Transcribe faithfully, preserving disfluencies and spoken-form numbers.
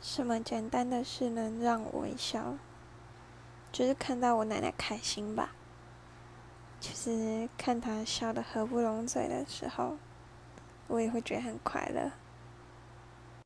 什么简单的事能让我微笑？就是看到我奶奶开心吧，就是看她笑得合不拢嘴的时候，我也会觉得很快乐。